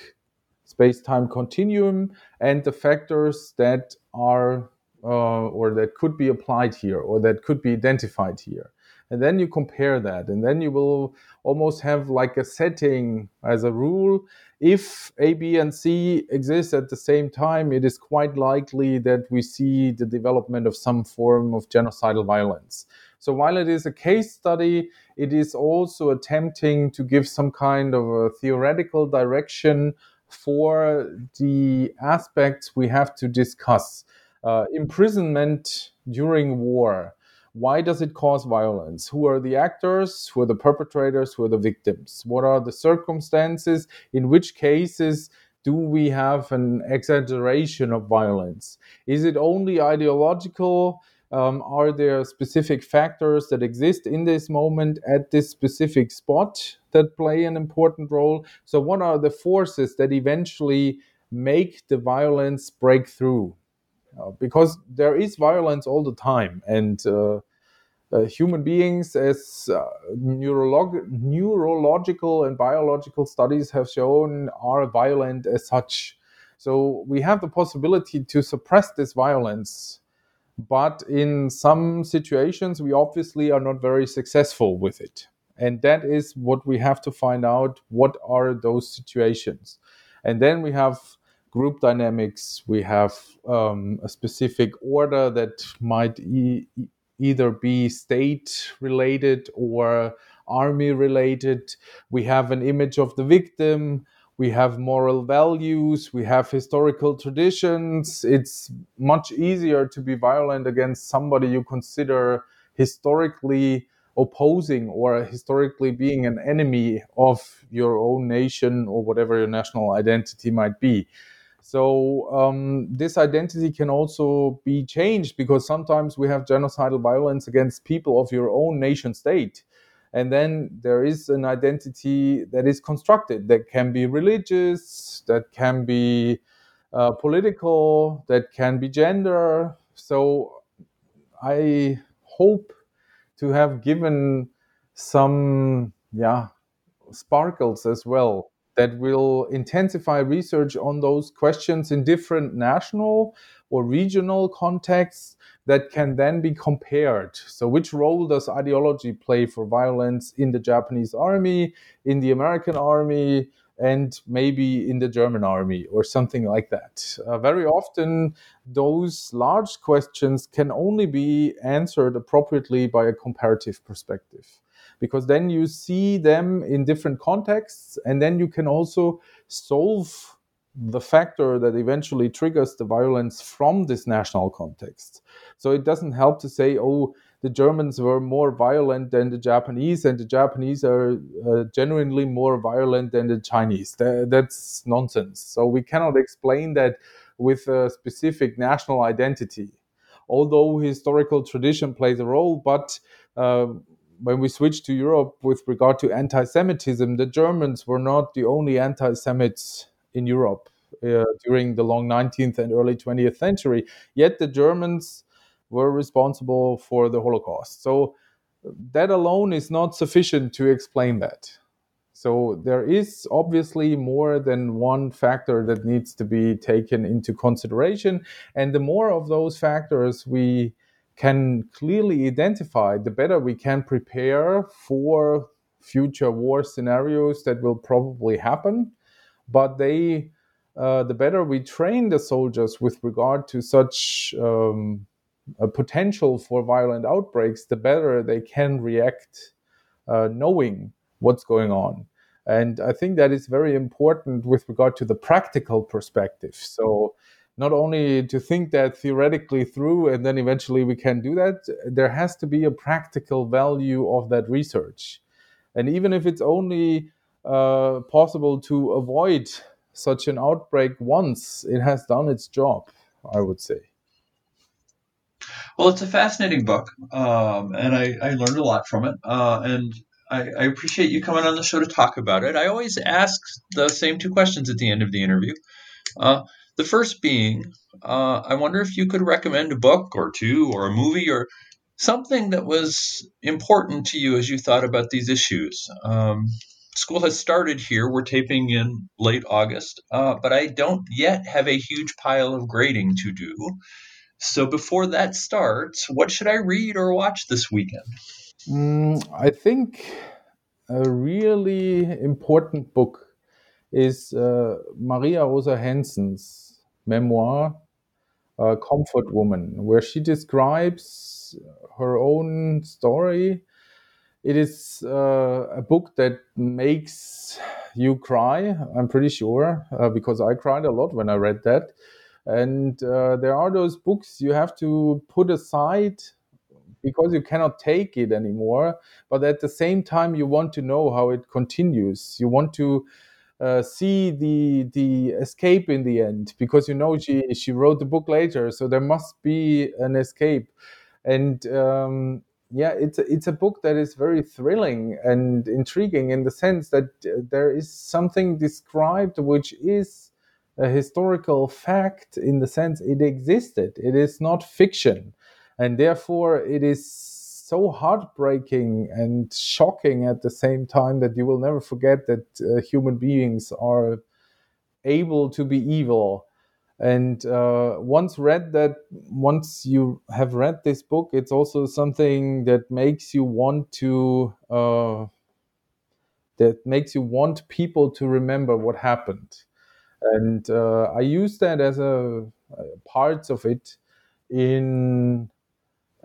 space-time continuum and the factors that are uh, or that could be applied here or that could be identified here. And then you compare that. And then you will almost have like a setting as a rule. If A, B, and C exist at the same time, it is quite likely that we see the development of some form of genocidal violence. So while it is a case study, it is also attempting to give some kind of a theoretical direction for the aspects we have to discuss. Uh, imprisonment during war. Why does it cause violence? Who are the actors? Who are the perpetrators? Who are the victims? What are the circumstances? In which cases do we have an exaggeration of violence? Is it only ideological? Um, are there specific factors that exist in this moment at this specific spot that play an important role? So what are the forces that eventually make the violence break through? Uh, because there is violence all the time, and uh, uh, human beings, as uh, neurolog- neurological and biological studies have shown, are violent as such. So we have the possibility to suppress this violence, but in some situations we obviously are not very successful with it. And that is what we have to find out, what are those situations. And then we have group dynamics, we have um, a specific order that might e- either be state-related or army-related. We have an image of the victim, we have moral values, we have historical traditions. It's much easier to be violent against somebody you consider historically opposing or historically being an enemy of your own nation or whatever your national identity might be. So um, this identity can also be changed, because sometimes we have genocidal violence against people of your own nation state. And then there is an identity that is constructed, that can be religious, that can be uh, political, that can be gender. So I hope to have given some yeah, sparkles as well that will intensify research on those questions in different national or regional contexts that can then be compared. So which role does ideology play for violence in the Japanese army, in the American army, and maybe in the German army or something like that? Uh, very often, those large questions can only be answered appropriately by a comparative perspective, because then you see them in different contexts, and then you can also solve the factor that eventually triggers the violence from this national context. So it doesn't help to say, oh, the Germans were more violent than the Japanese, and the Japanese are uh, genuinely more violent than the Chinese. Th- that's nonsense. So we cannot explain that with a specific national identity. Although historical tradition plays a role, but uh, when we switched to Europe with regard to anti-Semitism, the Germans were not the only anti-Semites in Europe uh, during the long nineteenth and early twentieth century. Yet the Germans were responsible for the Holocaust. So that alone is not sufficient to explain that. So there is obviously more than one factor that needs to be taken into consideration. And the more of those factors we can clearly identify, the better we can prepare for future war scenarios that will probably happen. But they, uh, the better we train the soldiers with regard to such um, a potential for violent outbreaks, the better they can react uh, knowing what's going on. And I think that is very important with regard to the practical perspective. So not only to think that theoretically through and then eventually we can do that, there has to be a practical value of that research. And even if it's only uh, possible to avoid such an outbreak once, it has done its job, I would say. Well, it's a fascinating book, um, and I, I learned a lot from it. Uh, and I, I appreciate you coming on the show to talk about it. I always ask the same two questions at the end of the interview. Uh, the first being, uh, I wonder if you could recommend a book or two or a movie or something that was important to you as you thought about these issues. Um, school has started here. We're taping in late August, uh, but I don't yet have a huge pile of grading to do. So before that starts, what should I read or watch this weekend? Mm, I think a really important book is uh, Maria Rosa Henson's memoir, uh, Comfort Woman, where she describes her own story. It is uh, a book that makes you cry, I'm pretty sure, uh, because I cried a lot when I read that. And uh, there are those books you have to put aside because you cannot take it anymore. But at the same time, you want to know how it continues. You want to uh, see the the escape in the end, because you know she, she wrote the book later, so there must be an escape. And um, yeah, it's a, it's a book that is very thrilling and intriguing in the sense that there is something described which is a historical fact in the sense it existed. It is not fiction. And therefore, it is so heartbreaking and shocking at the same time that you will never forget that uh, human beings are able to be evil. And uh, once read that, once you have read this book, it's also something that makes you want to, uh, that makes you want people to remember what happened. And uh, I use that as a, a parts of it in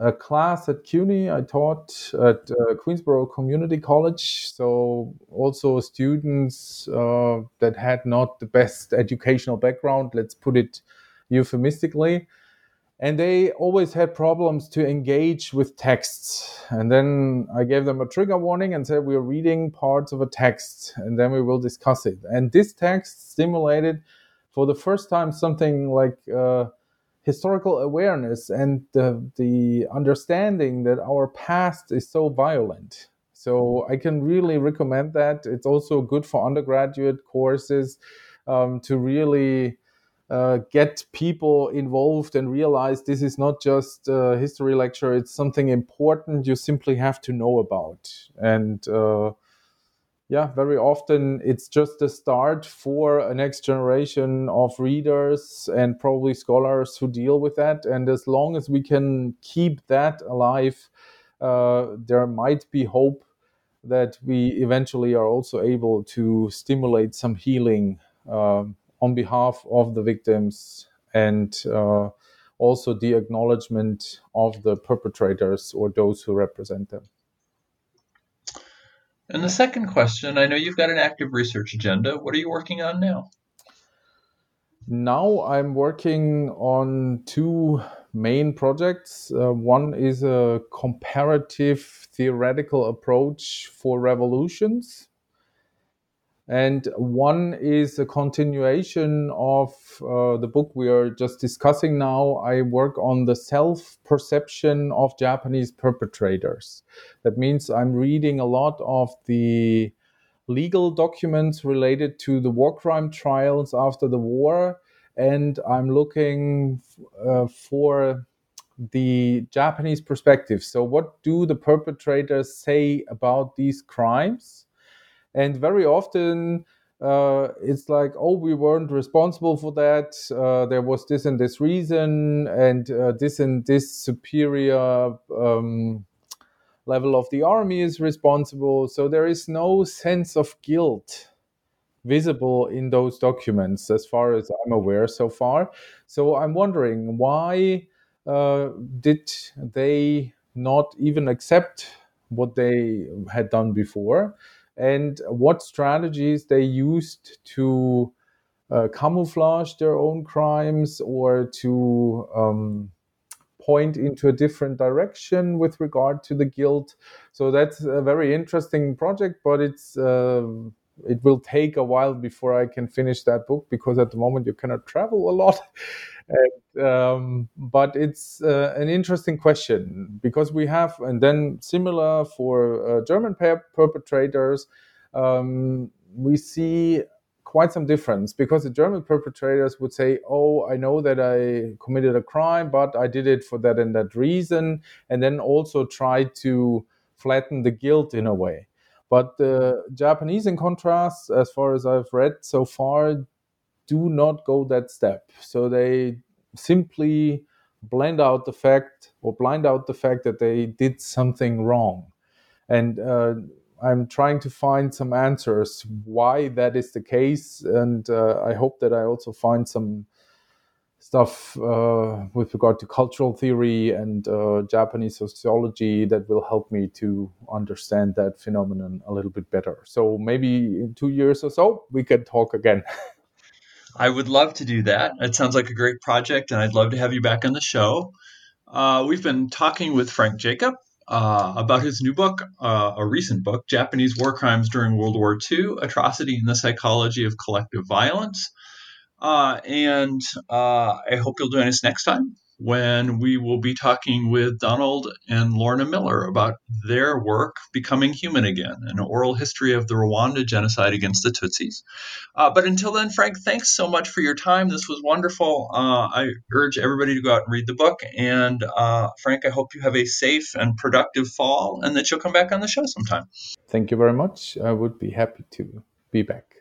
a class at C U N Y. I taught at uh, Queensborough Community College, so also students uh, that had not the best educational background, let's put it euphemistically, and they always had problems to engage with texts. And then I gave them a trigger warning and said, we are reading parts of a text, and then we will discuss it. And this text stimulated for the first time something like uh, historical awareness and the, the understanding that our past is so violent. So I can really recommend that. It's also good for undergraduate courses um, to really uh, get people involved and realize this is not just a history lecture. It's something important you simply have to know about. And uh, yeah, very often it's just a start for a next generation of readers and probably scholars who deal with that. And as long as we can keep that alive, uh, there might be hope that we eventually are also able to stimulate some healing uh, on behalf of the victims and uh, also the acknowledgement of the perpetrators or those who represent them. And the second question, I know you've got an active research agenda. What are you working on now? Now I'm working on two main projects. Uh, one is a comparative theoretical approach for revolutions. And one is a continuation of uh, the book we are just discussing now. I work on the self-perception of Japanese perpetrators. That means I'm reading a lot of the legal documents related to the war crime trials after the war, and I'm looking uh, for the Japanese perspective. So what do the perpetrators say about these crimes? And very often uh, it's like, oh, we weren't responsible for that. Uh, there was this and this reason and uh, this and this superior um, level of the army is responsible. So there is no sense of guilt visible in those documents as far as I'm aware so far. So I'm wondering, why uh, did they not even accept what they had done before? And what strategies they used to uh, camouflage their own crimes or to um, point into a different direction with regard to the guilt. So that's a very interesting project, but it's uh, it will take a while before I can finish that book, because at the moment you cannot travel a lot. And, um, but it's uh, an interesting question, because we have, and then similar for uh, German per- perpetrators, um, we see quite some difference, because the German perpetrators would say, oh, I know that I committed a crime, but I did it for that and that reason, and then also try to flatten the guilt in a way. But the Japanese, in contrast, as far as I've read so far, do not go that step. So they simply blend out the fact or blind out the fact that they did something wrong. And uh, I'm trying to find some answers why that is the case. And uh, I hope that I also find some stuff uh, with regard to cultural theory and uh, Japanese sociology that will help me to understand that phenomenon a little bit better. So maybe in two years or so, we can talk again. I would love to do that. It sounds like a great project, and I'd love to have you back on the show. Uh, we've been talking with Frank Jacob uh, about his new book, uh, a recent book, Japanese War Crimes During World War Two, Atrocity and the Psychology of Collective Violence. Uh, and uh, I hope you'll join us next time when we will be talking with Donald and Lorna Miller about their work, Becoming Human Again, an oral history of the Rwanda genocide against the Tutsis. Uh, but until then, Frank, thanks so much for your time. This was wonderful. Uh, I urge everybody to go out and read the book. And uh, Frank, I hope you have a safe and productive fall, and that you'll come back on the show sometime. Thank you very much. I would be happy to be back.